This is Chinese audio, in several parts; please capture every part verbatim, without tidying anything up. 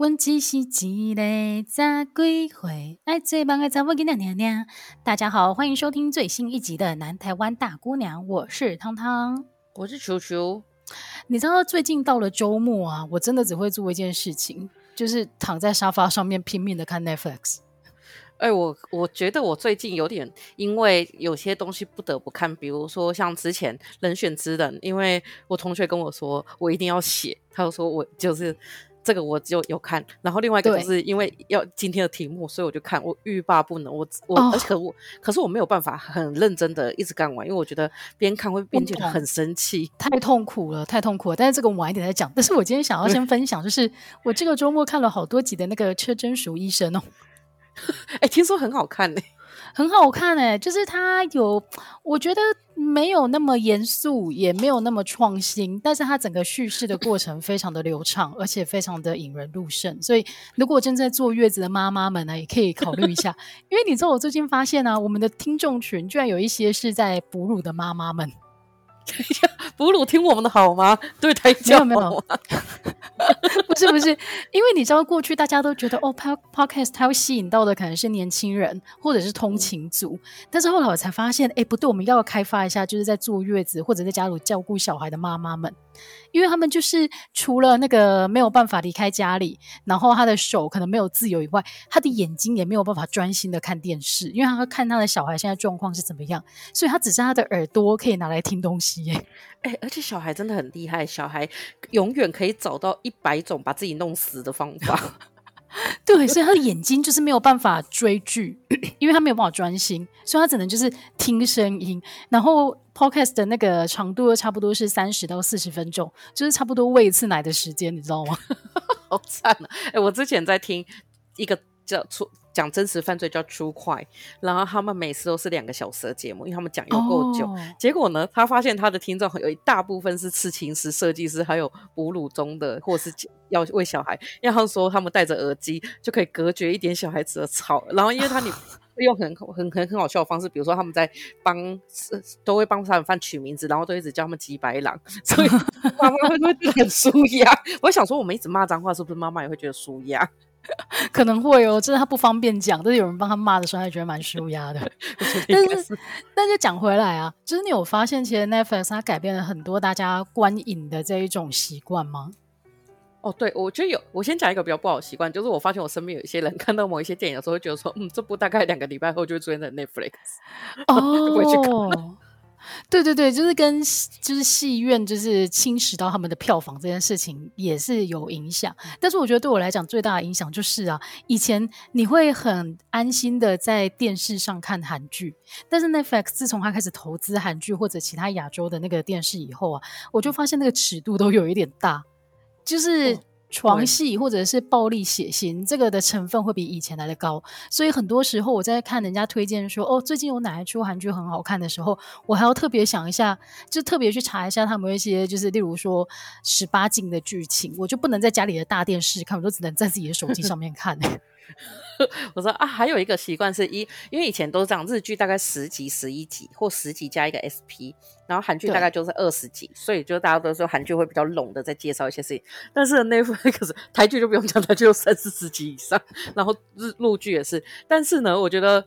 阮只是一个十几岁爱做梦的查某囡仔娘娘。大家好，欢迎收听最新一集的《南台湾大姑娘》，我是汤汤，我是球球。你知道最近到了周末啊，我真的只会做一件事情，就是躺在沙发上面拼命的看 Netflix。哎，我我觉得我最近有点，因为有些东西不得不看，比如说像之前《人选之人》，因为我同学跟我说我一定要写，他就说我就是这个我就有看，然后另外一个就是因为要今天的题目，所以我就看，我欲罢不能，我我、oh. 而且我可是我没有办法很认真的一直看完，因为我觉得边看会边觉得很生气，太痛苦了，太痛苦了。但是这个我晚一点再讲，但是我今天想要先分享，就是我这个周末看了好多集的那个《车贞淑医生》哦。哎、欸，听说很好看呢、欸，很好看哎、欸，就是它有，我觉得没有那么严肃，也没有那么创新，但是它整个叙事的过程非常的流畅，而且非常的引人入胜。所以，如果正在坐月子的妈妈们呢，也可以考虑一下，因为你知道我最近发现呢、啊，我们的听众群居然有一些是在哺乳的妈妈们。哺乳听我们的好吗？对台教没有没有不是不是，因为你知道过去大家都觉得哦 Podcast 它会吸引到的可能是年轻人或者是通勤族，但是后来我才发现哎，不对，我们要开发一下就是在坐月子或者在家里照顾小孩的妈妈们，因为他们就是除了那个没有办法离开家里，然后他的手可能没有自由以外，他的眼睛也没有办法专心的看电视，因为他看他的小孩现在状况是怎么样，所以他只是他的耳朵可以拿来听东西耶、欸、而且小孩真的很厉害，小孩永远可以找到一百种把自己弄死的方法对，所以他的眼睛就是没有办法追剧因为他没有办法专心，所以他只能就是听声音，然后 podcast 的那个长度差不多是三十到四十分钟，就是差不多喂一次奶的时间，你知道吗好惨啊、欸、我之前在听一个叫讲真实犯罪叫 True Crime， 然后他们每次都是两个小时的节目，因为他们讲有够久、oh. 结果呢他发现他的听众有一大部分是刺青师、设计师还有哺乳中的或是要喂小孩，然后说他们戴着耳机就可以隔绝一点小孩子的吵，然后因为他你用很很很很好笑的方式，比如说他们在帮、呃、都会帮他们犯取名字，然后都一直叫他们几百郎，所以妈妈会觉得很舒压我想说我们一直骂脏话是不是妈妈也会觉得舒压可能会哦，真的他不方便讲，但是有人帮他骂的时候，他觉得蛮舒压的。但是，但就讲回来啊，就是你有发现，其实 Netflix 它改变了很多大家观影的这一种习惯吗？哦，对，我觉得有。我先讲一个比较不好的习惯，就是我发现我身边有一些人看到某一些电影的时候，会觉得说，嗯，这部大概两个礼拜后就会出现在 Netflix， 哦，就不会去看。对对对，就是跟就是戏院就是侵蚀到他们的票房这件事情也是有影响，但是我觉得对我来讲最大的影响就是啊，以前你会很安心的在电视上看韩剧，但是 Netflix 自从他开始投资韩剧或者其他亚洲的那个电视以后啊，我就发现那个尺度都有一点大，就是、嗯床戏或者是暴力血腥这个的成分会比以前来的高，所以很多时候我在看人家推荐说哦最近有哪一出韩剧很好看的时候，我还要特别想一下，就特别去查一下他们一些就是例如说十八禁的剧情，我就不能在家里的大电视看，我就只能在自己的手机上面看我说啊，还有一个习惯是一，因为以前都是这样，日剧大概十集、十一集或十集加一个 S P， 然后韩剧大概就是二十集，所以就大家都说韩剧会比较拢的在介绍一些事情。但是 Netflix 台剧就不用讲，台剧有三四十集以上，然后日陆剧也是。但是呢，我觉得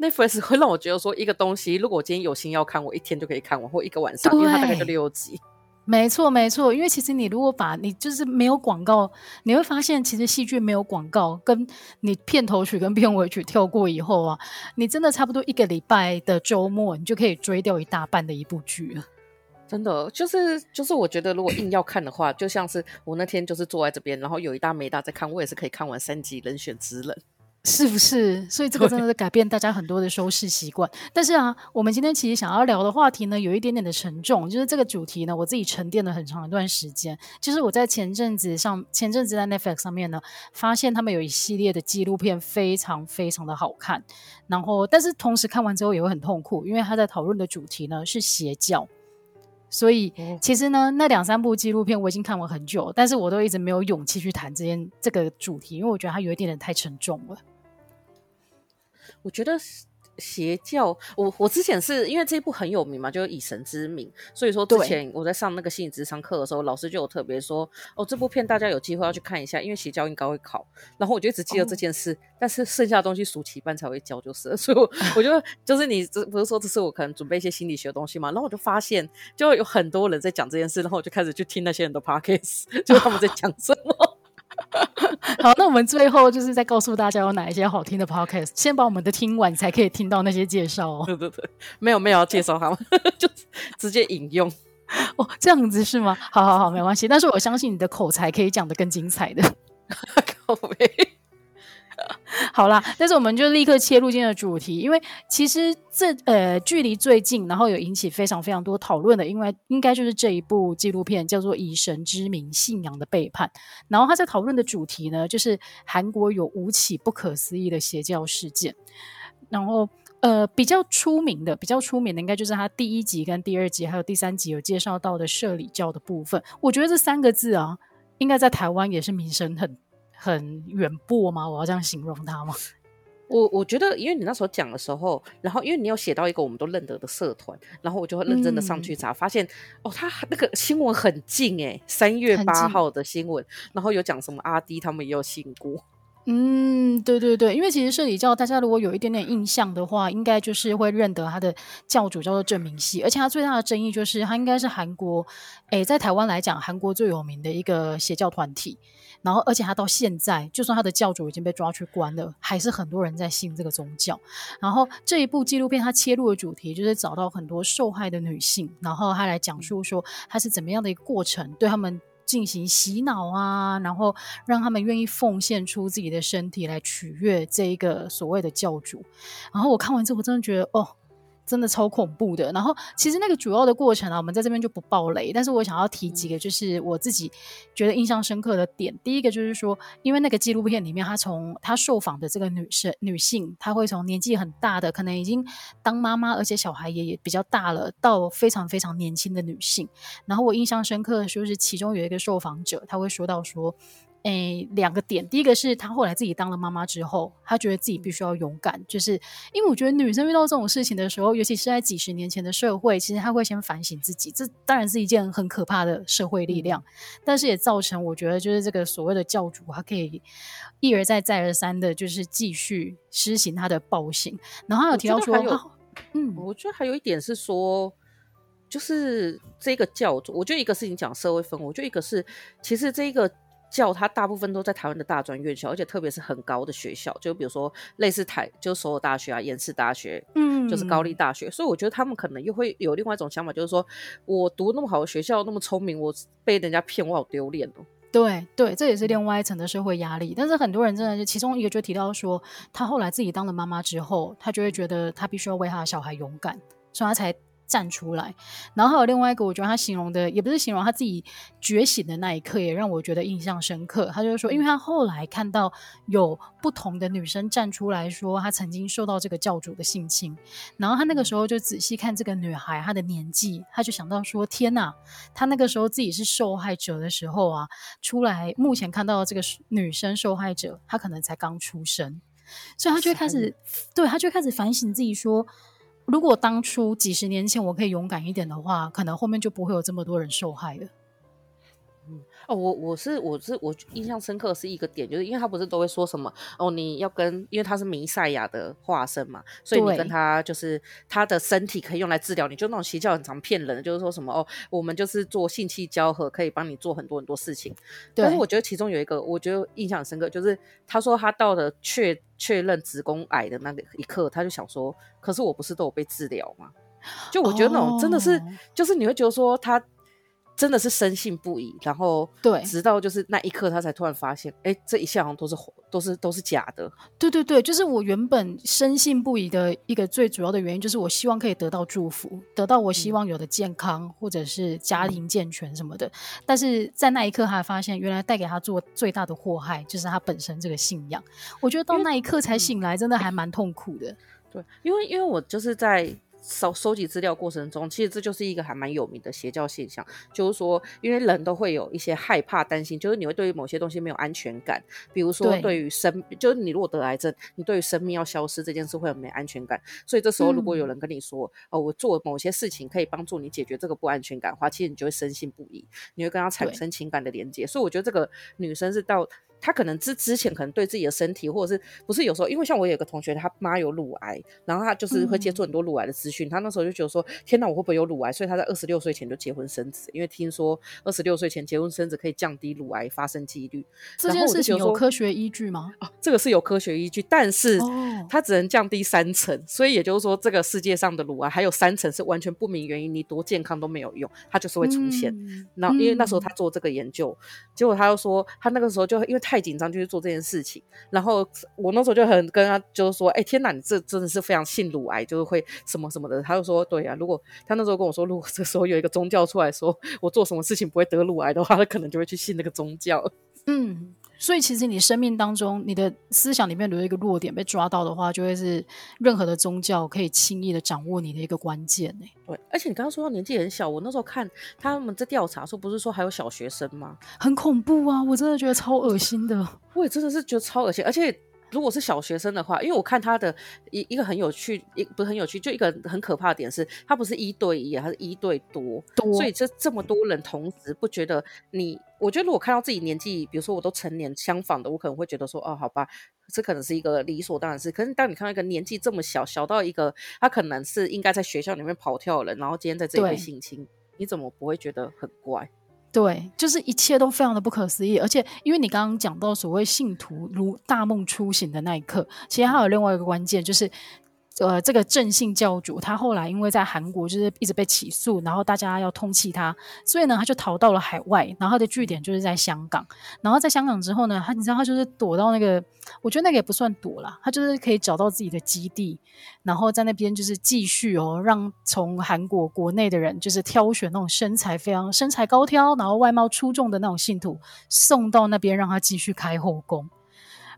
Netflix 会让我觉得说，一个东西如果我今天有心要看，我一天就可以看完，或一个晚上，因为它大概就六集。没错没错，因为其实你如果把你就是没有广告，你会发现其实戏剧没有广告跟你片头曲跟片尾曲跳过以后啊，你真的差不多一个礼拜的周末你就可以追掉一大半的一部剧了，真的就是就是我觉得如果硬要看的话就像是我那天就是坐在这边，然后有一大没大在看，我也是可以看完三集人选之人，是不是？所以这个真的是改变大家很多的收视习惯。但是啊，我们今天其实想要聊的话题呢，有一点点的沉重，就是这个主题呢，我自己沉淀了很长一段时间。就是我在前阵子上，前阵子在 Netflix 上面呢，发现他们有一系列的纪录片，非常非常的好看。然后，但是同时看完之后也会很痛苦，因为他在讨论的主题呢是邪教。所以其实呢，那两三部纪录片我已经看完很久，但是我都一直没有勇气去谈这件这个主题，因为我觉得它有一点点太沉重了。我觉得邪教，我我之前是因为这一部很有名嘛，就以神之名，所以说之前我在上那个心理咨商课的时候，老师就有特别说，哦，这部片大家有机会要去看一下，因为邪教应该会考，然后我就一直记得这件事，哦、但是剩下的东西暑期班才会教就是了，所以我我就就是你不是说这是我可能准备一些心理学的东西嘛，然后我就发现就有很多人在讲这件事，然后我就开始去听那些人的 podcast， 就他们在讲什么。哦好，那我们最后就是再告诉大家有哪一些好听的 podcast， 先把我们的听完才可以听到那些介绍哦。对对对，没有没有要介绍他们就直接引用哦，这样子是吗？好好好，没关系，但是我相信你的口才可以讲得更精彩的靠北好啦，但是我们就立刻切入今天的主题，因为其实这呃距离最近然后有引起非常非常多讨论的，因为应该就是这一部纪录片叫做《以神之名：信仰的背叛》，然后他在讨论的主题呢就是韩国有五起不可思议的邪教事件，然后呃，比较出名的比较出名的应该就是他第一集跟第二集还有第三集有介绍到的社里教的部分。我觉得这三个字啊应该在台湾也是名声很很远播吗？我要这样形容它吗？我我觉得因为你那时候讲的时候，然后因为你有写到一个我们都认得的社团，然后我就会认真的上去查、嗯、发现哦，他那个新闻很近耶，三月八号的新闻，然后有讲什么阿滴他们也有信过。嗯，对对对，因为其实社里教大家如果有一点点印象的话，应该就是会认得他的教主叫做郑明熙，而且他最大的争议就是他应该是韩国诶在台湾来讲韩国最有名的一个邪教团体，然后而且他到现在就算他的教主已经被抓去关了，还是很多人在信这个宗教。然后这一部纪录片他切入的主题就是找到很多受害的女性，然后他来讲述说他是怎么样的一个过程，对他们进行洗脑啊，然后让他们愿意奉献出自己的身体来取悦这一个所谓的教主。然后我看完之后我真的觉得哦，真的超恐怖的。然后其实那个主要的过程啊我们在这边就不爆雷，但是我想要提几个就是我自己觉得印象深刻的点。第一个就是说因为那个纪录片里面他从他受访的这个女生女性，他会从年纪很大的可能已经当妈妈而且小孩也也比较大了到非常非常年轻的女性，然后我印象深刻的就是其中有一个受访者他会说到说诶，两个点，第一个是她后来自己当了妈妈之后，她觉得自己必须要勇敢，就是因为我觉得女生遇到这种事情的时候，尤其是在几十年前的社会，其实她会先反省自己，这当然是一件很可怕的社会力量，但是也造成我觉得就是这个所谓的教主他可以一而再再而三的就是继续施行他的暴行。然后他有提到说我觉得还有、啊、嗯，我觉得还有一点是说就是这个教主，我觉得一个是你讲社会氛围，我觉得一个是其实这个教他大部分都在台湾的大专院校，而且特别是很高的学校，就比如说类似台就首尔大学啊、延世大学，嗯，就是高丽大学，所以我觉得他们可能又会有另外一种想法，就是说我读那么好的学校那么聪明，我被人家骗我好丢脸哦。对对，这也是另外一层的社会压力。但是很多人真的其中一个就提到说他后来自己当了妈妈之后，他就会觉得他必须要为他的小孩勇敢，所以他才站出来。然后还有另外一个我觉得他形容的也不是形容，他自己觉醒的那一刻也让我觉得印象深刻。他就是说因为他后来看到有不同的女生站出来说他曾经受到这个教主的性侵，然后他那个时候就仔细看这个女孩她的年纪，他就想到说天哪，他那个时候自己是受害者的时候啊，出来目前看到这个女生受害者她可能才刚出生，所以他就会开始对他就会开始反省自己说如果当初几十年前我可以勇敢一点的话，可能后面就不会有这么多人受害了。嗯哦，我我是我是我印象深刻的是一个点，就是因为他不是都会说什么哦，你要跟，因为他是弥赛亚的化身嘛，所以你跟他就是他的身体可以用来治疗你，就那种邪教很常骗人的，就是说什么哦，我们就是做性器交合可以帮你做很多很多事情。但是我觉得其中有一个我觉得印象深刻，就是他说他到了确确认子宫癌的那个一刻，他就想说可是我不是都有被治疗吗？就我觉得那种真的是、哦、就是你会觉得说他真的是深信不疑，然后对，直到就是那一刻他才突然发现哎，这一切好像都是都是都是假的。对对对，就是我原本深信不疑的一个最主要的原因就是我希望可以得到祝福，得到我希望有的健康、嗯、或者是家庭健全什么的，但是在那一刻他发现原来带给他做最大的祸害就是他本身这个信仰。我觉得到那一刻才醒来真的还蛮痛苦的。对，因为因为我就是在搜收集资料过程中，其实这就是一个还蛮有名的邪教现象，就是说因为人都会有一些害怕担心，就是你会对于某些东西没有安全感，比如说对于生对就是你如果得癌症，你对于生命要消失这件事会很没安全感，所以这时候如果有人跟你说、嗯哦、我做某些事情可以帮助你解决这个不安全感的话，其实你就会深信不疑，你会跟他产生情感的连接。所以我觉得这个女生是到她可能之之前可能对自己的身体或者是不是，有时候因为像我有个同学她妈有乳癌，然后她就是会接触很多乳癌的资讯、嗯、她那时候就觉得说天哪我会不会有乳癌，所以她在二十六岁前就结婚生子，因为听说二十六岁前结婚生子可以降低乳癌发生几率。这件事情有科学依据吗、啊、这个是有科学依据，但是它只能降低三成、哦、所以也就是说这个世界上的乳癌还有三成是完全不明原因，你多健康都没有用，它就是会出现、嗯、然后因为那时候她做这个研究、嗯、结果她就说她那个时候就因为太太紧张就去做这件事情，然后我那时候就很跟他就是说哎、欸，天哪你这真的是非常信乳癌，就是会什么什么的。他就说对啊，如果他那时候跟我说如果这时候有一个宗教出来说我做什么事情不会得乳癌的话，他可能就会去信那个宗教。嗯，所以其实你生命当中你的思想里面有一个弱点被抓到的话，就会是任何的宗教可以轻易的掌握你的一个关键、欸、对，而且你刚刚说到年纪很小，我那时候看他们在调查说不是说还有小学生吗，很恐怖啊，我真的觉得超恶心的，我也真的是觉得超恶心。而且如果是小学生的话，因为我看他的一个很有趣，不是很有趣，就一个很可怕的点是他不是一对一，他是一对多，多所以这这么多人同时不觉得你，我觉得如果看到自己年纪比如说我都成年相仿的，我可能会觉得说哦好吧，这可能是一个理所当然是。可是当你看到一个年纪这么小，小到一个他可能是应该在学校里面跑跳的人，然后今天在这里被性侵，你怎么不会觉得很怪？对，就是一切都非常的不可思议。而且因为你刚刚讲到所谓信徒如大梦初醒的那一刻，其实还有另外一个关键，就是呃，这个正信教主他后来因为在韩国就是一直被起诉，然后大家要通缉他，所以呢他就逃到了海外，然后他的据点就是在香港。然后在香港之后呢，他你知道他就是躲到那个，我觉得那个也不算躲啦，他就是可以找到自己的基地，然后在那边就是继续哦，让从韩国国内的人就是挑选那种身材非常身材高挑，然后外貌出众的那种信徒送到那边，让他继续开后宫。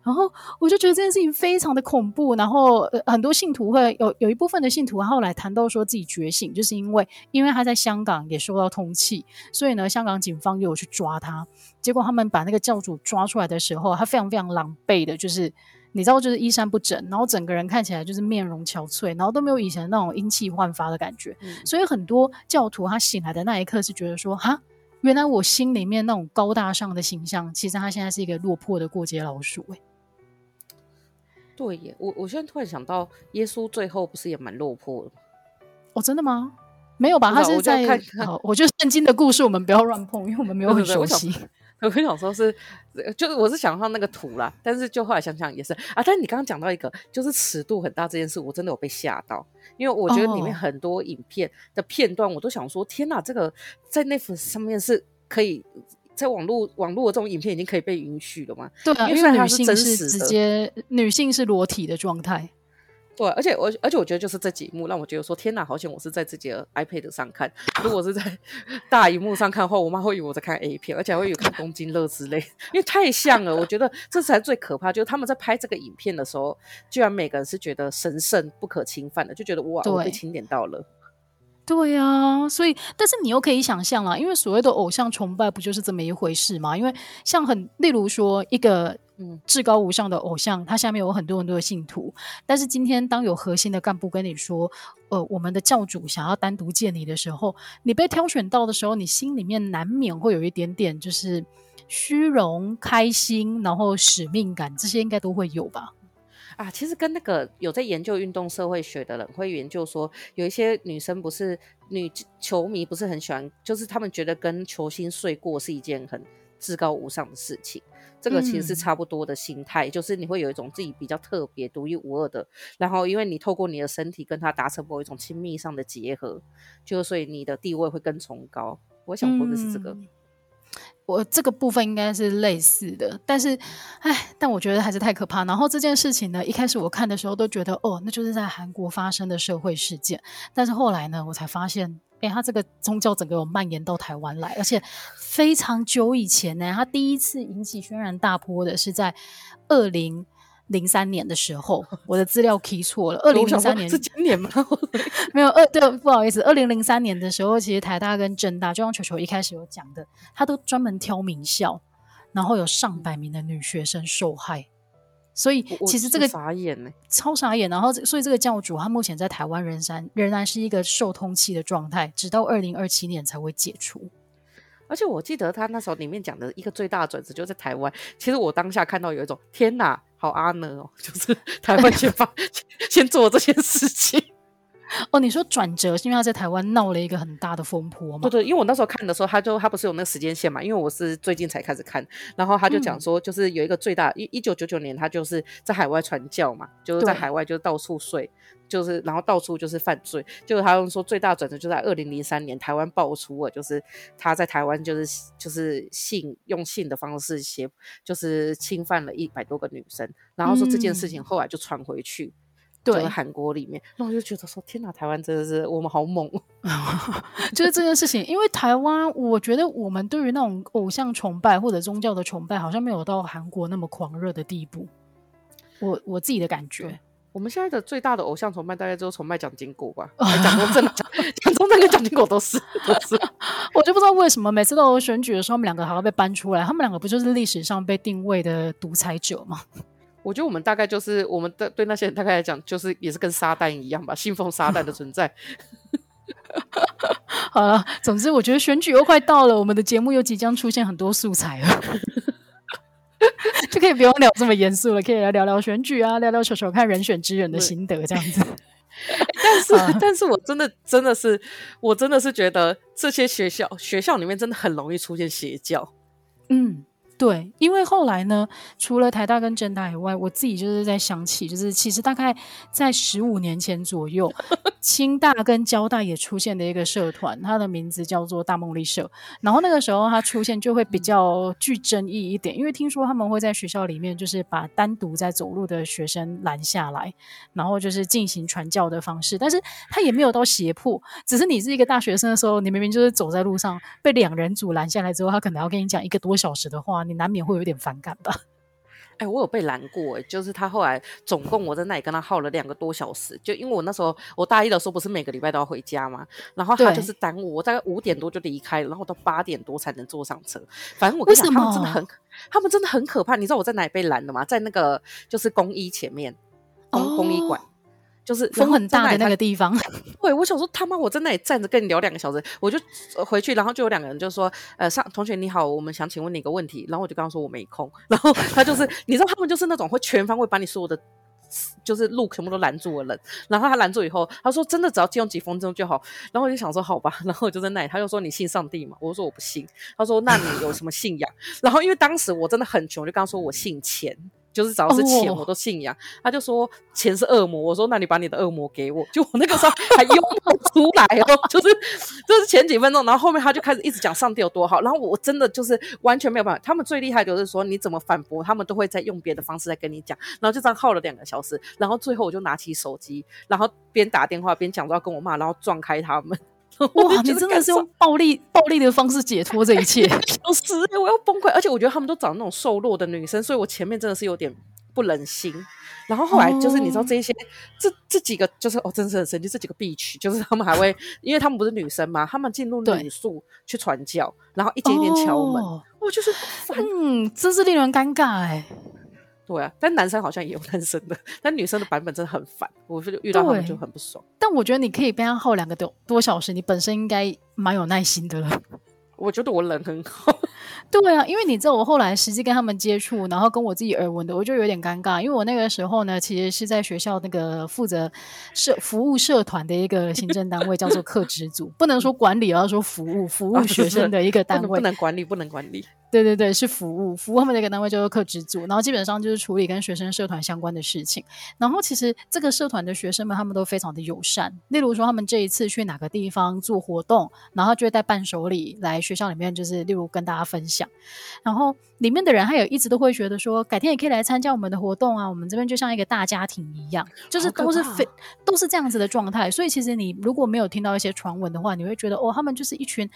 然后我就觉得这件事情非常的恐怖，然后、呃、很多信徒会有有一部分的信徒后来谈到说自己觉醒，就是因为因为他在香港也受到通缉，所以呢香港警方也有去抓他，结果他们把那个教主抓出来的时候，他非常非常狼狈的，就是你知道就是衣衫不整，然后整个人看起来就是面容憔悴，然后都没有以前那种英气焕发的感觉、嗯、所以很多教徒他醒来的那一刻是觉得说哈，原来我心里面那种高大上的形象，其实他现在是一个落魄的过街老鼠、欸。对耶，我我现在突然想到，耶稣最后不是也蛮落魄的吗？哦，真的吗？没有吧，他是在……我就看看好，我觉得圣经的故事我们不要乱碰，因为我们没有很熟悉。对对对，我跟你讲说是，就是我是想到那个图啦，但是就后来想想也是啊。但你刚刚讲到一个就是尺度很大这件事，我真的有被吓到，因为我觉得里面很多影片的片段，我都想说、哦、天哪，这个在Netflix上面是可以。在网络网络的这种影片已经可以被允许了嘛？对啊，因为它是真实的，女性是直接女性是裸体的状态。对、啊，而且我而且我觉得就是这几幕让我觉得说，天哪，好险我是在自己的 iPad 上看，如果是在大荧幕上看的话，我妈会以为我在看 A 片，而且还会以为看东京热之类，因为太像了。我觉得这才最可怕，就是他们在拍这个影片的时候，居然每个人是觉得神圣不可侵犯的，就觉得哇，我被侵点到了。对啊，所以但是你又可以想象啦，因为所谓的偶像崇拜不就是这么一回事吗？因为像很例如说一个嗯至高无上的偶像，他下面有很多很多的信徒，但是今天当有核心的干部跟你说呃，我们的教主想要单独见你的时候，你被挑选到的时候，你心里面难免会有一点点就是虚荣、开心，然后使命感，这些应该都会有吧。啊，其实跟那个有在研究运动社会学的人会研究说，有一些女生不是女球迷不是很喜欢，就是他们觉得跟球星睡过是一件很至高无上的事情，这个其实是差不多的心态、嗯、就是你会有一种自己比较特别独一无二的，然后因为你透过你的身体跟他达成某一种亲密上的结合，就所以你的地位会更崇高。我想说的是这个、嗯我这个部分应该是类似的，但是哎，但我觉得还是太可怕。然后这件事情呢，一开始我看的时候都觉得哦，那就是在韩国发生的社会事件，但是后来呢我才发现哎，他这个宗教整个有蔓延到台湾来，而且非常久以前呢，他第一次引起轩然大波的是在 20, 零三年的时候，我的资料 key 错了。二零零三年是今年吗？没有，二对，不好意思，二零零三年的时候，其实台大跟政大，就像球球一开始有讲的，他都专门挑名校，然后有上百名的女学生受害。所以其实这个傻眼、欸、超傻眼，然后所以这个教主他目前在台湾仍然仍然是一个受通缉的状态，直到二零二七年才会解除。而且我记得他那时候里面讲的一个最大的转折就是在台湾，其实我当下看到有一种天哪，好阿呢哦，就是台湾先发先做这件事情。哦，你说转折是因为他在台湾闹了一个很大的风波吗？对对，因为我那时候看的时候，他就他不是有那个时间线嘛？因为我是最近才开始看，然后他就讲说，就是有一个最大一九九九年，他就是在海外传教嘛，就是在海外就到处睡，就是然后到处就是犯罪。就他用说最大的转折就在二零零三年，台湾爆出了就是他在台湾就是就是性用性的方式胁就是侵犯了一百多个女生，然后说这件事情后来就传回去。嗯对，韩国里面，那我就觉得说天哪，台湾真的是我们好猛就是这件事情，因为台湾我觉得我们对于那种偶像崇拜或者宗教的崇拜好像没有到韩国那么狂热的地步， 我, 我自己的感觉。我们现在的最大的偶像崇拜大概就是崇拜蒋经国吧，蒋中正蒋中正跟蒋经国都是都是我就不知道为什么每次都有选举的时候他们两个好像被搬出来，他们两个不就是历史上被定位的独裁者吗？我觉得我们大概就是我们对那些人大概来讲就是也是跟撒旦一样吧，信奉撒旦的存在好了，总之我觉得选举又快到了，我们的节目又即将出现很多素材了就可以不用聊这么严肃了，可以来聊聊选举啊，聊聊球球看人选之人的心得这样子但是、啊、但是我真的真的是我真的是觉得这些学校学校里面真的很容易出现邪教。嗯，对，因为后来呢，除了台大跟政大以外，我自己就是在想起，就是其实大概在十五年前左右，清大跟交大也出现的一个社团，它的名字叫做大梦力社。然后那个时候它出现就会比较具争议一点，因为听说他们会在学校里面就是把单独在走路的学生拦下来，然后就是进行传教的方式，但是它也没有到胁迫，只是你是一个大学生的时候，你明明就是走在路上被两人组拦下来之后，他可能要跟你讲一个多小时的话，你难免会有点反感吧。哎、欸，我有被拦过、欸、就是他后来总共我在那里跟他耗了两个多小时，就因为我那时候我大一的时候不是每个礼拜都要回家嘛，然后他就是耽误我大概五点多就离开了，然后到八点多才能坐上车。反正我跟你讲他们真的很他们真的很可怕。你知道我在哪里被拦的吗？在那个就是公医前面公公医馆、哦，就是风很大的那个地方对，我想说他妈我在那里站着跟你聊两个小时，我就回去，然后就有两个人就说呃，上同学你好，我们想请问你一个问题，然后我就跟他说我没空，然后他就是你知道他们就是那种会全方位把你所有的就是路全部都拦住了人，然后他拦住以后他说真的只要借用几分钟就好，然后我就想说好吧，然后我就在那里，他就说你信上帝吗？我就说我不信，他说那你有什么信仰然后因为当时我真的很穷，我就跟他说我信钱，就是只要是钱我都信仰、哦、他就说钱是恶魔，我说那你把你的恶魔给我，就我那个时候还幽默出来哦就是就是前几分钟，然后后面他就开始一直讲上帝有多好，然后我真的就是完全没有办法。他们最厉害就是说你怎么反驳他们都会再用别的方式来跟你讲，然后就这样耗了两个小时，然后最后我就拿起手机，然后边打电话边讲到跟我骂，然后撞开他们。哇，你真的是用暴力暴力的方式解脱这一切就是我要崩溃。而且我觉得他们都找那种瘦弱的女生，所以我前面真的是有点不忍心。然后后来就是你知道这一些、哦、这, 这几个就是哦，真是很神奇，这几个 bitch 就是他们还会因为他们不是女生嘛，他们进入女宿去传教，然后一间一间敲门、哦、我就是嗯，真是令人尴尬哎、欸。对啊，但男生好像也有男生的，但女生的版本真的很烦，我就遇到他们就很不爽。但我觉得你可以被他耗两个多小时，你本身应该蛮有耐心的了。我觉得我人很好。对啊，因为你知道我后来实际跟他们接触，然后跟我自己耳闻的，我就有点尴尬。因为我那个时候呢，其实是在学校那个负责社服务社团的一个行政单位叫做课职组不能说管理，要说服务服务学生的一个单位、啊、不, 能不能管理不能管理对对对，是服务服务他们的一个单位叫做课职组，然后基本上就是处理跟学生社团相关的事情。然后其实这个社团的学生们他们都非常的友善，例如说他们这一次去哪个地方做活动，然后就会带伴手礼来学校里面，就是例如跟大家分享享。然后里面的人还有一直都会觉得说，改天也可以来参加我们的活动啊，我们这边就像一个大家庭一样，就是都是非都是这样子的状态。所以其实你如果没有听到一些传闻的话，你会觉得哦，他们就是一群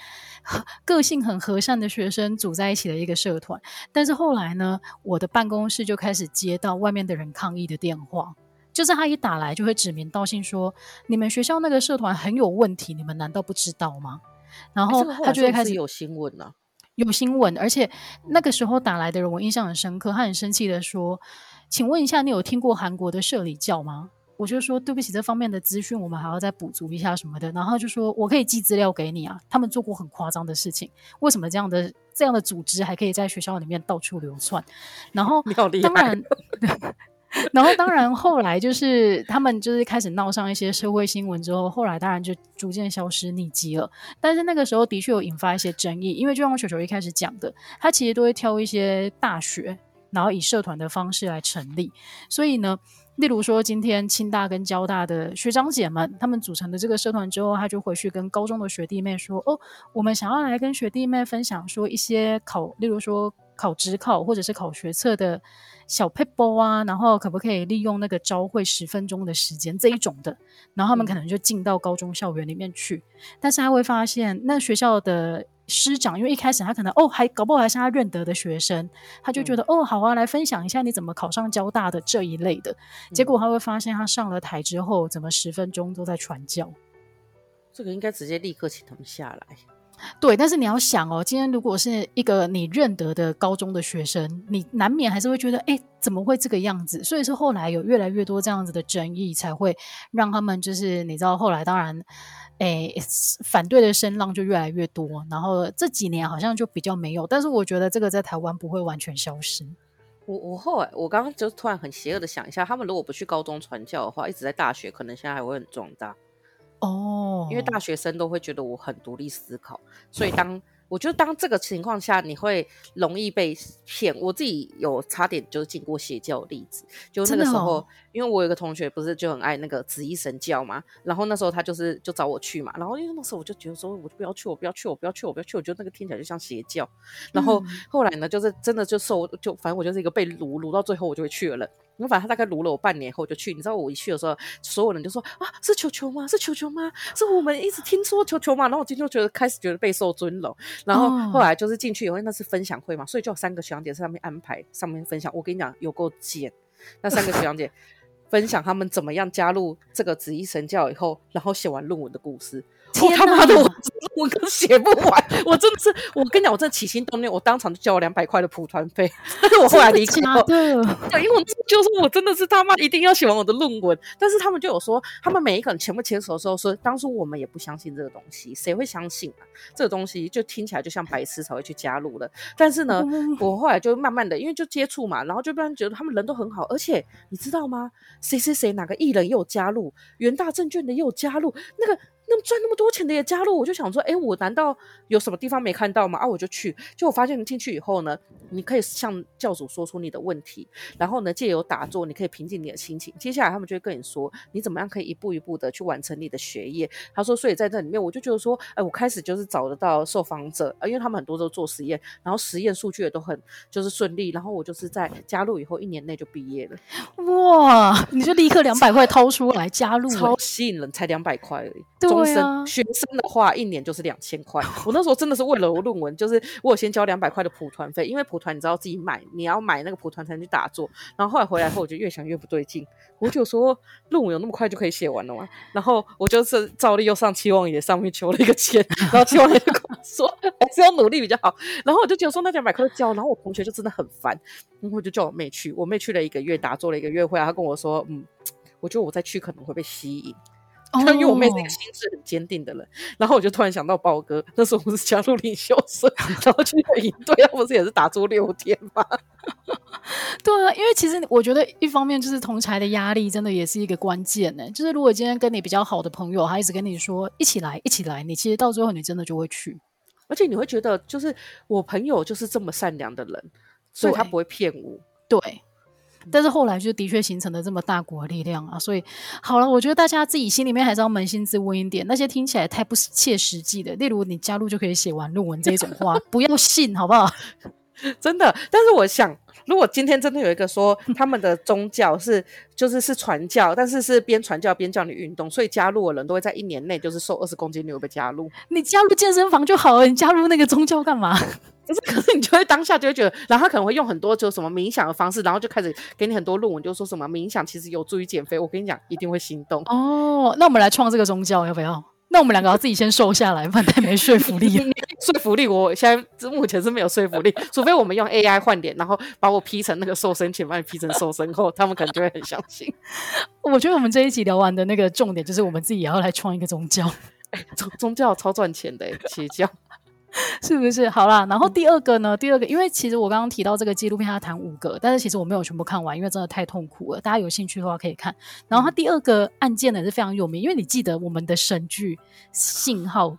个性很和善的学生组在一起的一个社团。但是后来呢，我的办公室就开始接到外面的人抗议的电话，就是他一打来就会指名道姓说，你们学校那个社团很有问题，你们难道不知道吗？然后他就会开始有新闻啊，有新闻，而且那个时候打来的人我印象很深刻，他很生气的说，请问一下你有听过韩国的社里教吗？我就说对不起，这方面的资讯我们还要再补足一下什么的。然后他就说我可以寄资料给你啊，他们做过很夸张的事情，为什么这样的这样的组织还可以在学校里面到处流窜？然后当然然后当然后来就是他们就是开始闹上一些社会新闻之后，后来当然就逐渐消失匿迹了。但是那个时候的确有引发一些争议，因为就像球球一开始讲的，他其实都会挑一些大学然后以社团的方式来成立。所以呢，例如说今天清大跟交大的学长姐们他们组成的这个社团之后，他就回去跟高中的学弟妹说，哦，我们想要来跟学弟妹分享说一些考，例如说考指考或者是考学测的小撇步啊，然后可不可以利用那个朝会十分钟的时间这一种的，然后他们可能就进到高中校园里面去。但是他会发现那学校的师长，因为一开始他可能哦还搞不好还是他认得的学生，他就觉得、嗯、哦好啊，来分享一下你怎么考上交大的这一类的。结果他会发现他上了台之后怎么十分钟都在传教，这个应该直接立刻请他们下来。对，但是你要想哦，今天如果是一个你认得的高中的学生，你难免还是会觉得哎，怎么会这个样子？所以是后来有越来越多这样子的争议，才会让他们就是你知道后来当然哎，反对的声浪就越来越多，然后这几年好像就比较没有。但是我觉得这个在台湾不会完全消失。我我后来我刚刚就突然很邪恶的想一下，他们如果不去高中传教的话，一直在大学可能现在还会很壮大哦，因为大学生都会觉得我很独立思考，所以当我觉得当这个情况下，你会容易被骗。我自己有差点就是进过邪教的例子，就那个时候、哦、因为我有一个同学不是就很爱那个紫衣神教嘛，然后那时候他就是就找我去嘛，然后因为那时候我就觉得说我不要去我不要去我不要去我不要去，我觉得那个听起来就像邪教。然后后来呢就是真的就受就反正我就是一个被掳掳到最后我就会去了。然后反正他大概掳了我半年后就去，你知道我一去的时候所有人就说啊，是球球吗？是球球吗？是我们一直听说球球吗？然后我今天就觉得开始觉得备受尊荣。然后后来就是进去以后，那是分享会嘛，所以就有三个学长姐在上面安排上面分享。我跟你讲有够贱，那三个学长姐分享他们怎么样加入这个紫衣神教以后，然后写完论文的故事。我、哦、他妈的我我跟写不完，我真的是我跟你讲我真的起心动念，我当场就交了两百块的普团费。但是我后来离开后，对，因为我就说我真的是他妈一定要写完我的论文。但是他们就有说，他们每一个人签不签手的时候说，当初我们也不相信这个东西，谁会相信啊？这个东西就听起来就像白痴才会去加入了。但是呢，嗯、我后来就慢慢的因为就接触嘛，然后就慢慢觉得他们人都很好，而且你知道吗？谁谁谁哪个艺人也有加入，元大证券的也有加入，那个。那赚那么多钱的也加入，我就想说，哎，我难道有什么地方没看到吗？啊，我就去，就我发现你进去以后呢，你可以向教主说出你的问题，然后呢，借由打坐，你可以平静你的心情。接下来他们就会跟你说，你怎么样可以一步一步的去完成你的学业。他说，所以在这里面，我就觉得说，哎，我开始就是找得到受访者，因为他们很多都做实验，然后实验数据也都很就是顺利，然后我就是在加入以后一年内就毕业了。哇，你就立刻两百块掏出来加入、欸，超吸引人，才两百块而已。对。学生的话一年就是两千块，我那时候真的是为了我论文，就是我有先交两百块的普团费，因为普团你知道自己买，你要买那个普团才能去打坐。然后后来回来后我就越想越不对劲，我就说论文有那么快就可以写完了吗？然后我就是照例又上期望也上面求了一个签，然后期望也就跟我说还是要努力比较好。然后我就觉得说那两百块交，然后我同学就真的很烦，然后我就叫我妹去，我妹去了一个月打坐了一个月回来，她跟我说嗯，我觉得我再去可能会被吸引。因为我妹是一个心智很坚定的人， oh. 然后我就突然想到包哥，那时候我们是加入领袖社，然后去营队，他不是也是打坐六天吗？对啊，因为其实我觉得一方面就是同侪的压力真的也是一个关键呢、欸。就是如果今天跟你比较好的朋友，他一直跟你说一起来一起来，你其实到最后你真的就会去，而且你会觉得就是我朋友就是这么善良的人，所以他不会骗我。对。但是后来就的确形成了这么大股的力量啊，所以好了，我觉得大家自己心里面还是要扪心自问一点，那些听起来太不切实际的，例如你加入就可以写完论文这一种话不要信好不好真的。但是我想如果今天真的有一个说他们的宗教是就是是传教，但是是边传教边教你运动，所以加入的人都会在一年内就是瘦二十公斤，你会不会加入？你加入健身房就好了，你加入那个宗教干嘛？就是可是你就会当下就会觉得，然后他可能会用很多就什么冥想的方式，然后就开始给你很多论文，就说什么冥想其实有助于减肥，我跟你讲一定会心动哦。那我们来创这个宗教要不要？那我们两个要自己先瘦下来，不然太没说服力了说服力我现在目前是没有说服力除非我们用 A I 换脸，然后把我 P 成那个瘦身前把你 P 成瘦身后，他们可能就会很相信我觉得我们这一集聊完的那个重点就是我们自己也要来创一个宗教、欸、宗, 宗教超赚钱的、欸、邪教是不是？好啦，然后第二个呢，第二个因为其实我刚刚提到这个纪录片它谈五个，但是其实我没有全部看完，因为真的太痛苦了，大家有兴趣的话可以看。然后它第二个案件呢是非常有名，因为你记得我们的神剧信号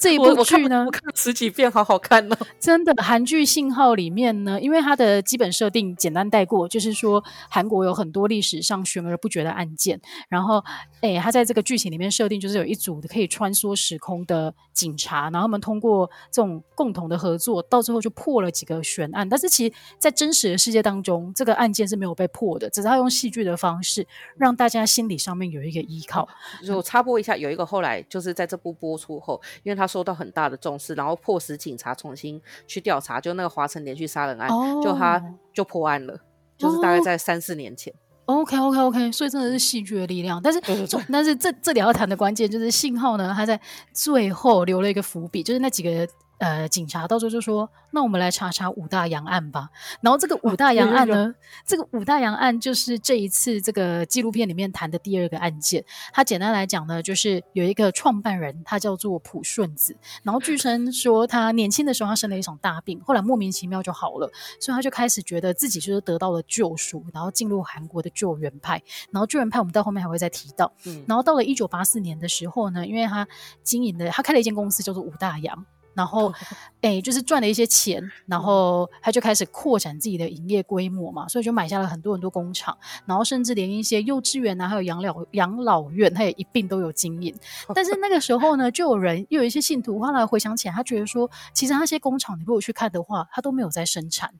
这一部剧呢，我 看, 我看了十几遍，好好看哦！真的，韩剧《信号》里面呢，因为它的基本设定简单带过，就是说韩国有很多历史上悬而不决的案件，然后，哎，它在这个剧情里面设定就是有一组可以穿梭时空的警察，然后他们通过这种共同的合作，到最后就破了几个悬案。但是其实，在真实的世界当中，这个案件是没有被破的，只是它用戏剧的方式让大家心理上面有一个依靠。我插播一下，有一个后来就是在这部播出后。因为他受到很大的重视，然后迫使警察重新去调查，就那个华城连续杀人案、oh. 就他就破案了、oh. 就是大概在三四年前 OKOKOK、okay, okay, okay. 所以真的是戏剧的力量，但是对对对，但是这这里要谈的关键就是信号呢，他在最后留了一个伏笔，就是那几个呃，警察到时候就说那我们来查查五大洋案吧，然后这个五大洋案呢、啊、这个五大洋案就是这一次这个纪录片里面谈的第二个案件。它简单来讲呢，就是有一个创办人，他叫做朴顺子，然后据称说他年轻的时候他生了一场大病，后来莫名其妙就好了，所以他就开始觉得自己就是得到了救赎，然后进入韩国的救援派，然后救援派我们到后面还会再提到、嗯、然后到了一九八四年的时候呢，因为他经营的他开了一间公司叫做五大洋，然后诶就是赚了一些钱，然后他就开始扩展自己的营业规模嘛，所以就买下了很多很多工厂，然后甚至连一些幼稚园啊还有养老养老院他也一并都有经营。但是那个时候呢，就有人又有一些信徒后来回想起来，他觉得说其实那些工厂你如果去看的话，他都没有在生产，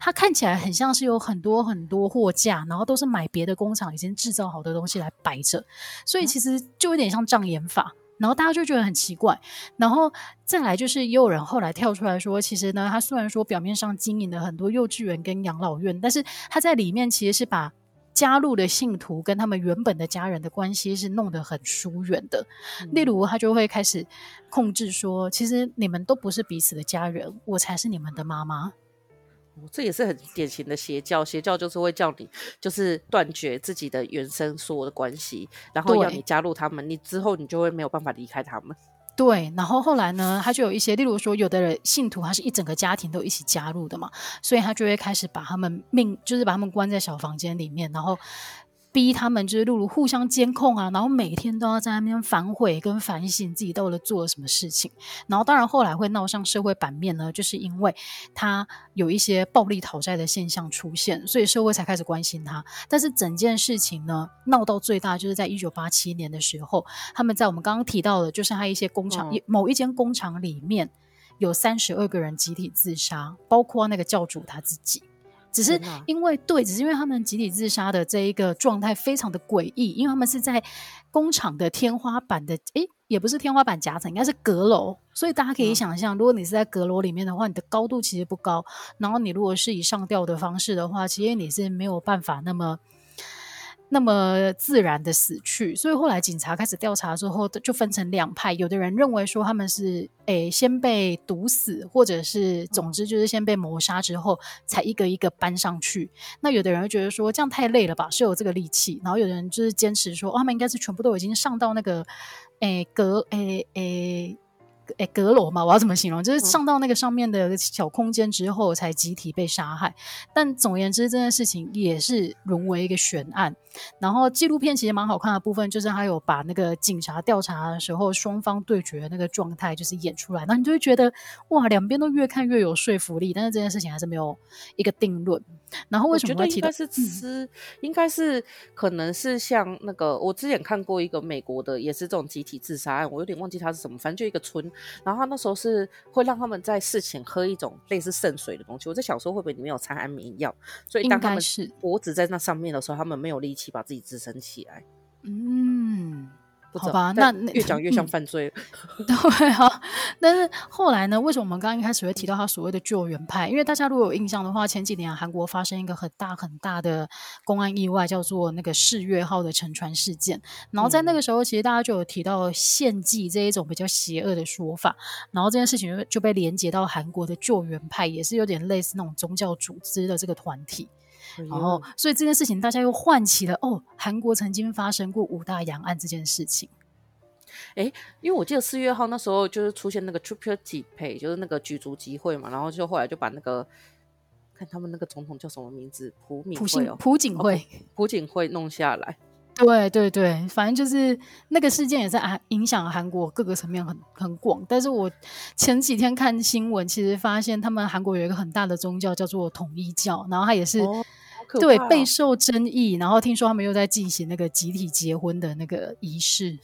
它看起来很像是有很多很多货架，然后都是买别的工厂已经制造好的东西来摆着，所以其实就有点像障眼法，然后大家就觉得很奇怪。然后再来就是也有人后来跳出来说，其实呢他虽然说表面上经营了很多幼稚园跟养老院，但是他在里面其实是把加入的信徒跟他们原本的家人的关系是弄得很疏远的、嗯、例如他就会开始控制说其实你们都不是彼此的家人，我才是你们的妈妈。这也是很典型的邪教，邪教就是会叫你就是断绝自己的原生所有的关系，然后要你加入他们，你之后你就会没有办法离开他们。对，然后后来呢他就有一些例如说有的信徒他是一整个家庭都一起加入的嘛，所以他就会开始把他们命就是把他们关在小房间里面，然后逼他们就是例如互相监控啊，然后每天都要在那边反悔跟反省自己到底做了什么事情。然后当然后来会闹上社会版面呢，就是因为他有一些暴力讨债的现象出现，所以社会才开始关心他。但是整件事情呢闹到最大就是在一九八七年的时候，他们在我们刚刚提到的就是他一些工厂、嗯、某一间工厂里面有三十二个人集体自杀，包括那个教主他自己。只是因为对只是因为他们集体自杀的这一个状态非常的诡异，因为他们是在工厂的天花板的诶也不是天花板夹层，应该是阁楼，所以大家可以想象、嗯、如果你是在阁楼里面的话，你的高度其实不高，然后你如果是以上吊的方式的话，其实你是没有办法那么那么自然的死去。所以后来警察开始调查之后就分成两派，有的人认为说他们是诶先被毒死，或者是总之就是先被谋杀之后才一个一个搬上去，那有的人会觉得说这样太累了吧，是有这个力气，然后有的人就是坚持说、哦、他们应该是全部都已经上到那个诶阁诶诶诶阁楼嘛，我要怎么形容，就是上到那个上面的小空间之后才集体被杀害。但总而言之这件事情也是沦为一个悬案。然后纪录片其实蛮好看的部分就是他有把那个警察调查的时候双方对决的那个状态就是演出来，然后你就会觉得哇两边都越看越有说服力，但是这件事情还是没有一个定论。然后为什么我觉得应该是吃、嗯、应该是可能是像那个我之前看过一个美国的也是这种集体自杀案，我有点忘记它是什么，反正就一个村，然后他那时候是会让他们在事前喝一种类似圣水的东西，我在想说会不会里面有掺安眠药，所以当他们脖子在那上面的时候他们没有力气把自己支撑起来。嗯，好吧，那越讲越像犯罪、嗯、对啊。但是后来呢，为什么我们刚刚一开始会提到他所谓的救援派，因为大家如果有印象的话，前几年、啊、韩国发生一个很大很大的公安意外，叫做那个世越号的沉船事件，然后在那个时候其实大家就有提到献祭这一种比较邪恶的说法，然后这件事情 就, 就被连接到韩国的救援派，也是有点类似那种宗教组织的这个团体，然后所以这件事情大家又唤起了哦，韩国曾经发生过五大洋案这件事情。欸、因为我记得四月号那时候就是出现那个 Triple 集配，就是那个举族集会嘛，然后就后来就把那个看他们那个总统叫什么名字，朴敏惠、哦、朴槿惠、哦、朴槿惠弄下来。对对对，反正就是那个事件也是影响韩国各个层面很很广。但是我前几天看新闻，其实发现他们韩国有一个很大的宗教叫做统一教，然后它也是、哦哦、对备受争议，然后听说他们又在进行那个集体结婚的那个仪式。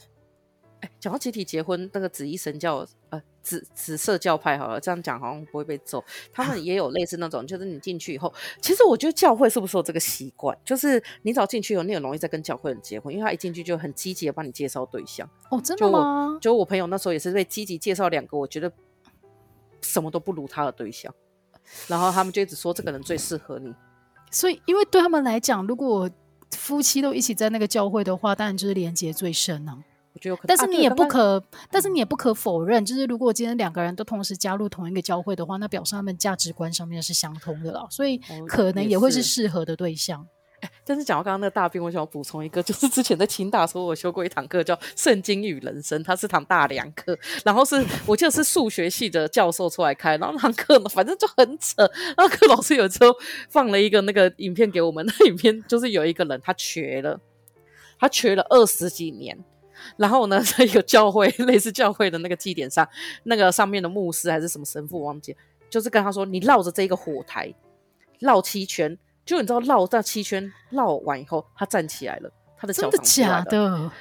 哎，讲到集体结婚，那个紫衣神教呃紫紫色教派好了，这样讲好像不会被揍。他们也有类似那种，就是你进去以后，其实我觉得教会是不是有这个习惯，就是你只要进去以后，你很容易在跟教会人结婚，因为他一进去就很积极的帮你介绍对象。哦，真的吗？就我朋友那时候也是被积极介绍两个，我觉得什么都不如他的对象，然后他们就一直说这个人最适合你。所以，因为对他们来讲，如果夫妻都一起在那个教会的话，当然就是连结最深啊。但是你也不可、啊、但是你也不可否认，就是如果今天两个人都同时加入同一个教会的话，那表示他们价值观上面是相通的啦，所以可能也会是适合的对象、哦欸、但是讲到刚刚那个大兵，我想要补充一个，就是之前在清大的时候我修过一堂课叫圣经与人生，它是堂大良课，然后是我记得是数学系的教授出来开，然后那堂课反正就很扯，那课老师有时候放了一个那个影片给我们，那影片就是有一个人他瘸了他瘸了二十几年，然后呢在一个教会类似教会的那个祭典上，那个上面的牧师还是什么神父忘记，就是跟他说你绕着这个火台绕七圈，就你知道绕到七圈绕完以后他站起来了，他的脚掌起来了。真的假的？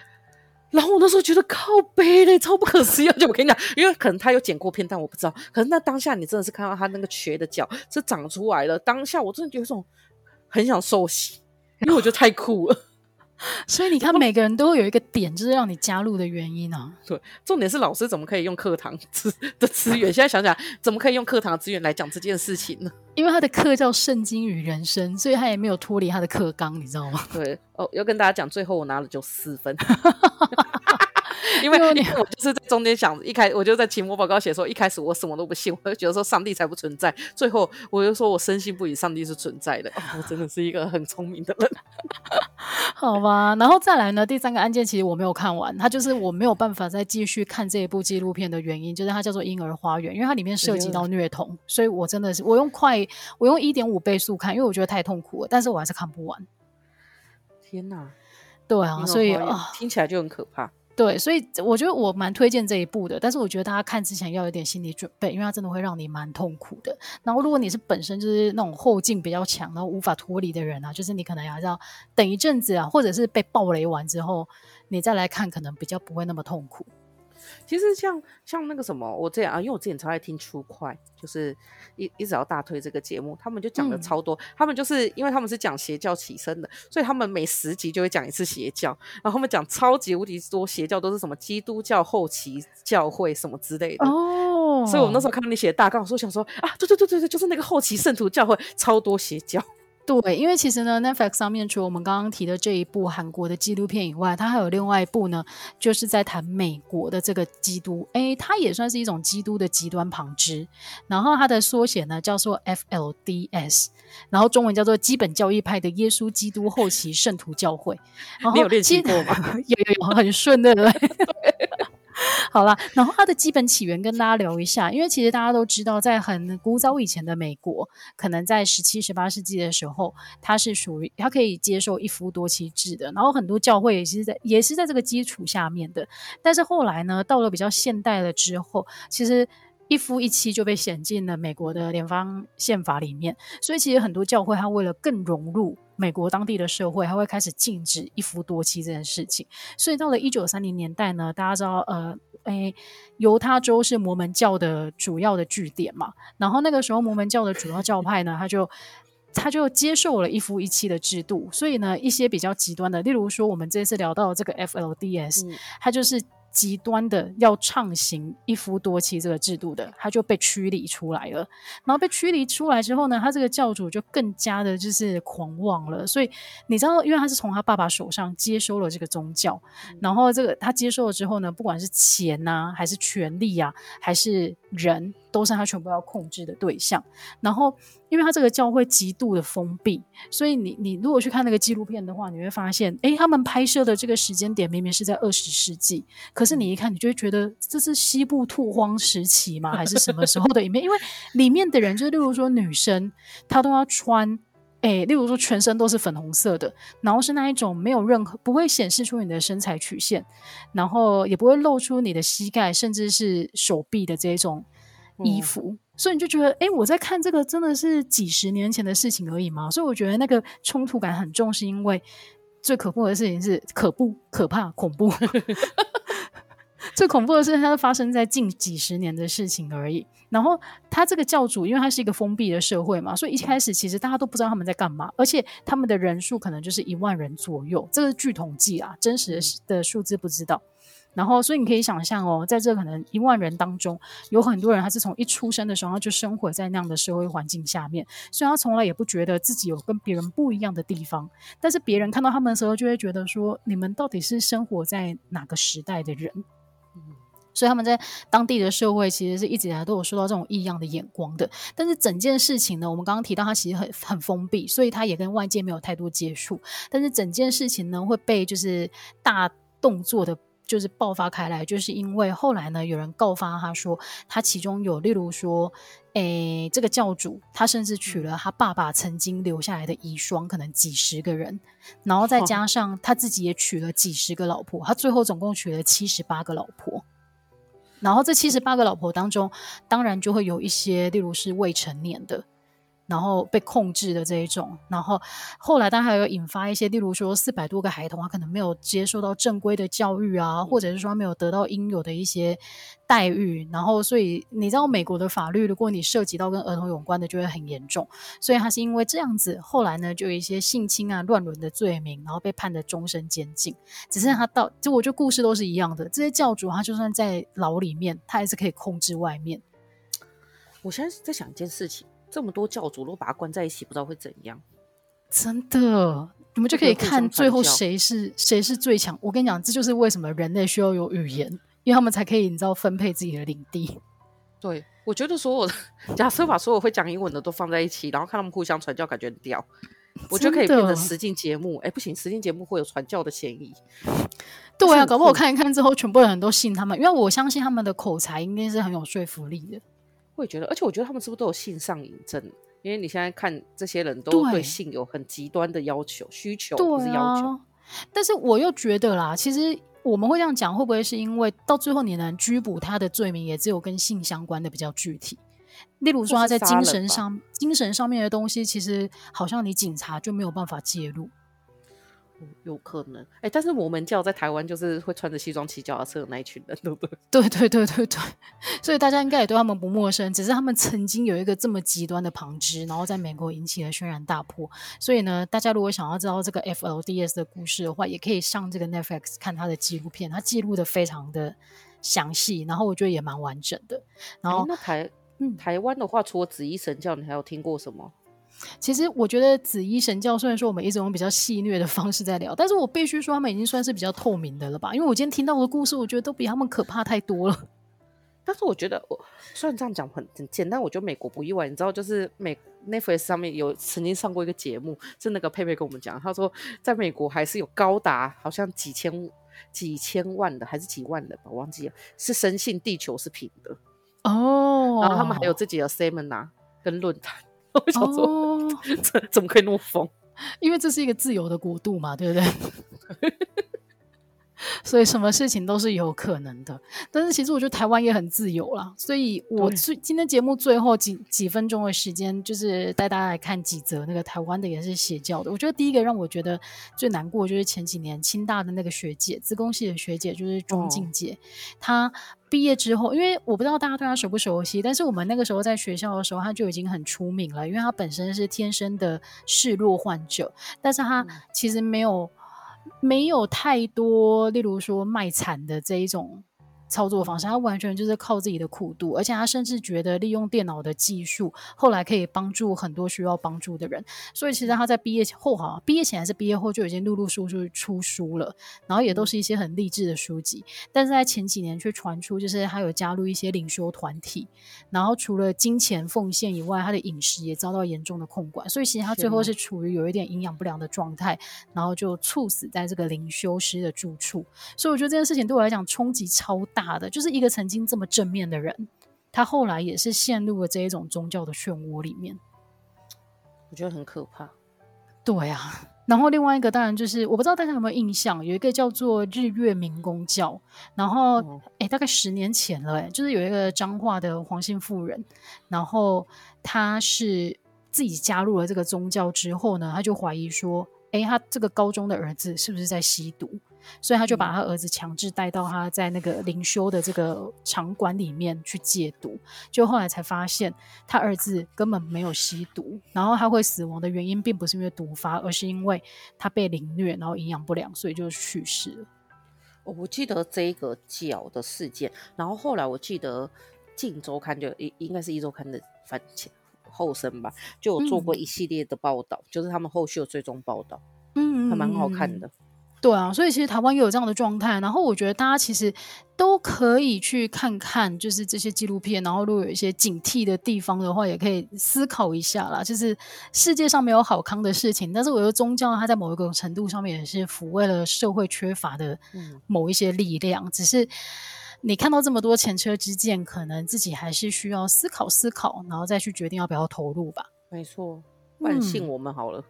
然后我那时候觉得靠北勒，超不可思议。就我跟你讲，因为可能他有剪过片但我不知道，可是那当下你真的是看到他那个瘸的脚是长出来了，当下我真的有一种很想受洗，因为我觉得太酷了所以你看每个人都会有一个点就是让你加入的原因啊。对，重点是老师怎么可以用课堂的资源，现在想想怎么可以用课堂的资源来讲这件事情呢？因为他的课叫圣经与人生，所以他也没有脱离他的课纲，你知道吗？对哦，要跟大家讲最后我拿了九十四分因为我就是在中间想，一开我就在期末报告写说，一开始我什么都不信，我就觉得说上帝才不存在，最后我就说我深信不疑上帝是存在的、哦、我真的是一个很聪明的人好吧，然后再来呢，第三个案件其实我没有看完，它就是我没有办法再继续看这一部纪录片的原因，就是它叫做婴儿花园，因为它里面涉及到虐童，所以我真的是我用快我用 一点五 倍速看，因为我觉得太痛苦了，但是我还是看不完。天哪，对啊，所以、啊、听起来就很可怕。对，所以我觉得我蛮推荐这一部的，但是我觉得大家看之前要有点心理准备，因为它真的会让你蛮痛苦的。然后如果你是本身就是那种后劲比较强然后无法脱离的人啊，就是你可能还是要等一阵子啊，或者是被暴雷完之后你再来看，可能比较不会那么痛苦。其实像像那个什么我这样啊，因为我之前超爱听出快，就是一一直要大推这个节目，他们就讲的超多、嗯、他们就是因为他们是讲邪教起身的，所以他们每十集就会讲一次邪教，然后他们讲超级无敌多邪教，都是什么基督教后期教会什么之类的哦。所以我那时候看到你写的大纲，我想说啊，对对对对，就是那个后期圣徒教会超多邪教。对，因为其实呢 Netflix 上面除了我们刚刚提的这一部韩国的纪录片以外，它还有另外一部呢，就是在谈美国的这个基督，诶，它也算是一种基督的极端旁支，然后它的缩写呢叫做 F L D S， 然后中文叫做基本教义派的耶稣基督后期圣徒教会。然后你有练习过吗？有有有，很顺的对好啦，然后它的基本起源跟大家聊一下，因为其实大家都知道在很古早以前的美国，可能在十七、十八世纪的时候，它是属于它可以接受一夫多妻制的，然后很多教会也是在也是在这个基础下面的。但是后来呢，到了比较现代了之后，其实一夫一妻就被写进了美国的联邦宪法里面，所以其实很多教会他为了更融入美国当地的社会，他会开始禁止一夫多妻这件事情。所以到了一九三零年代呢，大家知道呃诶，犹他州是摩门教的主要的据点嘛，然后那个时候摩门教的主要教派呢，他就他就接受了一夫一妻的制度，所以呢一些比较极端的，例如说我们这次聊到这个 F L D S、嗯、他就是极端的要畅行一夫多妻这个制度的，他就被驱离出来了。然后被驱离出来之后呢，他这个教主就更加的就是狂妄了。所以你知道，因为他是从他爸爸手上接收了这个宗教、嗯、然后这个他接收了之后呢，不管是钱啊还是权力啊还是人，都是他全部要控制的对象。然后因为他这个教会极度的封闭，所以 你, 你如果去看那个纪录片的话，你会发现诶，他们拍摄的这个时间点明明是在二十世纪，可是你一看你就会觉得这是西部拓荒时期吗还是什么时候的影片因为里面的人就是例如说女生她都要穿诶，例如说全身都是粉红色的，然后是那一种没有任何不会显示出你的身材曲线，然后也不会露出你的膝盖甚至是手臂的这种衣服、嗯、所以你就觉得诶，我在看这个真的是几十年前的事情而已嘛。所以我觉得那个冲突感很重，是因为最可怖的事情是可怖可怕恐怖最恐怖的事情它是发生在近几十年的事情而已。然后他这个教主因为他是一个封闭的社会嘛，所以一开始其实大家都不知道他们在干嘛，而且他们的人数可能就是一万人左右，这个是据统计啊，真实的数字不知道、嗯，然后所以你可以想象哦，在这可能一万人当中有很多人他是从一出生的时候他就生活在那样的社会环境下面，所以他从来也不觉得自己有跟别人不一样的地方，但是别人看到他们的时候就会觉得说你们到底是生活在哪个时代的人、嗯、所以他们在当地的社会其实是一直以来都有受到这种异样的眼光的。但是整件事情呢，我们刚刚提到他其实 很, 很封闭，所以他也跟外界没有太多接触，但是整件事情呢会被就是大动作的就是爆发开来，就是因为后来呢有人告发他说他其中有例如说诶，这个教主他甚至娶了他爸爸曾经留下来的遗孀可能几十个人，然后再加上他自己也娶了几十个老婆，他最后总共娶了七十八个老婆，然后这七十八个老婆当中当然就会有一些例如是未成年的然后被控制的这一种，然后后来当然还有引发一些例如说四百多个孩童他可能没有接受到正规的教育啊，或者是说他没有得到应有的一些待遇，然后所以你知道美国的法律如果你涉及到跟儿童有关的就会很严重，所以他是因为这样子后来呢就有一些性侵啊乱伦的罪名，然后被判的终身监禁。只是他到就我觉得故事都是一样的，这些教主他就算在牢里面他还是可以控制外面。我现在在想一件事情，这么多教主都把他关在一起不知道会怎样，真的你们就可以看最后谁是谁是最强。我跟你讲这就是为什么人类需要有语言，因为他们才可以你知道分配自己的领地。对，我觉得所有假设把所有会讲英文的都放在一起，然后看他们互相传教感觉很屌，我觉得可以变成实境节目。哎，不行，实境节目会有传教的嫌疑。对啊，搞不好我看一看之后全部人都信他们，因为我相信他们的口才应该是很有说服力的。我也觉得，而且我觉得他们是不是都有性上瘾症？因为你现在看这些人都对性有很极端的要求、需求，不是要求、啊。但是我又觉得啦，其实我们会这样讲，会不会是因为到最后你能拘捕他的罪名，也只有跟性相关的比较具体？例如说他在精神上、精神上面的东西，其实好像你警察就没有办法介入。有可能，哎、欸，但是摩门教在台湾就是会穿着西装骑脚踏车的那一群人，对不对？对对对对对，所以大家应该也对他们不陌生，只是他们曾经有一个这么极端的旁支，然后在美国引起了轩然大波。所以呢，大家如果想要知道这个 F L D S 的故事的话，也可以上这个 Netflix 看他的纪录片，他记录的非常的详细，然后我觉得也蛮完整的。然后、欸、那台、嗯、台湾的话，除了紫衣神教，你还有听过什么？其实我觉得紫衣神教虽然说我们一直用比较戏谑的方式在聊，但是我必须说他们已经算是比较透明的了吧，因为我今天听到的故事我觉得都比他们可怕太多了。但是我觉得我虽然这样讲 很, 很简单，我觉得美国不意外。你知道就是美 Netflix 上面有曾经上过一个节目，是那个佩佩跟我们讲，他说在美国还是有高达好像几千几千万的还是几万人吧，我忘记了，是深信地球是平的哦，然后他们还有自己的 seminar 跟论坛。我想说、oh, 怎么可以那么疯，因为这是一个自由的国度嘛，对不对所以什么事情都是有可能的。但是其实我觉得台湾也很自由啦，所以我今天节目最后 几, 几分钟的时间就是带大家来看几则那个台湾的也是邪教的。我觉得第一个让我觉得最难过就是前几年清大的那个学姐，资工系的学姐，就是庄静姐、哦、她毕业之后，因为我不知道大家对他熟不熟悉，但是我们那个时候在学校的时候他就已经很出名了，因为他本身是天生的视弱患者，但是他其实没有没有太多例如说卖惨的这一种操作方式，他完全就是靠自己的苦度，而且他甚至觉得利用电脑的技术后来可以帮助很多需要帮助的人，所以其实他在毕业后好像毕业前还是毕业后就已经陆陆续续出书了，然后也都是一些很励志的书籍，但是在前几年却传出就是他有加入一些领袖团体，然后除了金钱奉献以外他的饮食也遭到严重的控管，所以其实他最后是处于有一点营养不良的状态，然后就猝死在这个灵修师的住处。所以我觉得这件事情对我来讲冲击超大大的，就是一个曾经这么正面的人，他后来也是陷入了这一种宗教的漩涡里面，我觉得很可怕。对啊，然后另外一个当然就是我不知道大家有没有印象，有一个叫做日月明公教，然后、嗯欸、大概十年前了、欸、就是有一个彰化的黄姓妇人，然后他是自己加入了这个宗教之后呢，他就怀疑说哎、欸，他这个高中的儿子是不是在吸毒，所以他就把他儿子强制带到他在那个灵修的这个场馆里面去戒毒，就后来才发现他儿子根本没有吸毒，然后他会死亡的原因并不是因为毒发，而是因为他被凌虐然后营养不良，所以就去世了。我记得这个教的事件，然后后来我记得镜周刊就应该是一周刊的反前后生吧，就有做过一系列的报道、嗯、就是他们后续的追踪报道，嗯，还蛮好看的。对啊，所以其实台湾也有这样的状态，然后我觉得大家其实都可以去看看就是这些纪录片，然后如果有一些警惕的地方的话也可以思考一下啦，就是世界上没有好康的事情，但是我觉得宗教它在某一个程度上面也是抚慰了社会缺乏的某一些力量、嗯、只是你看到这么多前车之鉴，可能自己还是需要思考思考，然后再去决定要不要投入吧。没错，万幸我们好了、嗯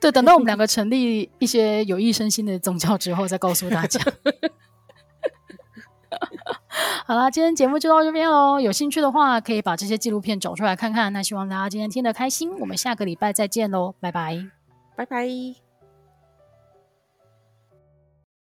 对，等到我们两个成立一些有益身心的宗教之后再告诉大家好啦，今天节目就到这边咯，有兴趣的话可以把这些纪录片找出来看看，那希望大家今天听得开心，我们下个礼拜再见咯，拜拜拜拜。